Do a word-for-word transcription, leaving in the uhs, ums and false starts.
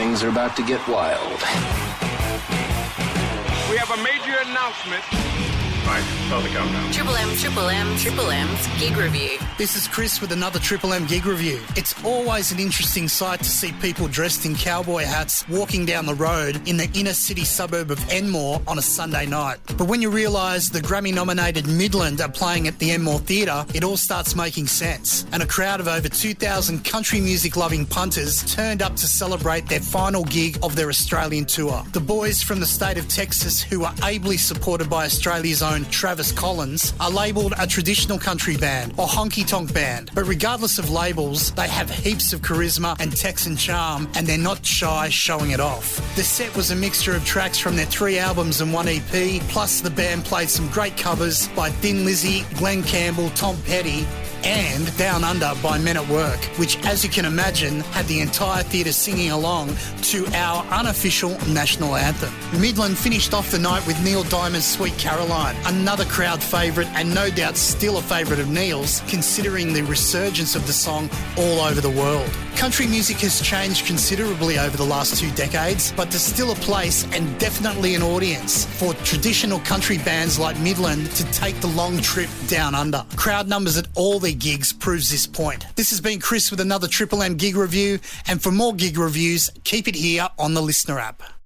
Things are about to get wild. We have a major announcement. Right, start the countdown. Triple M, Triple M, Triple M's gig review. This is Chris with another Triple M gig review. It's always an interesting sight to see people dressed in cowboy hats walking down the road in the inner city suburb of Enmore on a Sunday night. But when you realise the Grammy-nominated Midland are playing at the Enmore Theatre, it all starts making sense. And a crowd of over two thousand country music-loving punters turned up to celebrate their final gig of their Australian tour. The boys from the state of Texas, who are ably supported by Australia's own Travis Collins, are labelled a traditional country band or honky-tonk band. But regardless of labels, they have heaps of charisma and Texan charm, and they're not shy showing it off. The set was a mixture of tracks from their three albums and one E P, plus the band played some great covers by Thin Lizzy, Glen Campbell, Tom Petty, and Down Under by Men at Work, which, as you can imagine, had the entire theatre singing along to our unofficial national anthem. Midland finished off the night with Neil Diamond's Sweet Caroline, another crowd favourite and no doubt still a favourite of Neil's, considering the resurgence of the song all over the world. Country music has changed considerably over the last two decades, but there's still a place and definitely an audience for traditional country bands like Midland to take the long trip down under. Crowd numbers at all the gigs proves this point. This has been Chris with another Triple M gig review, and for more gig reviews, keep it here on the Listener app.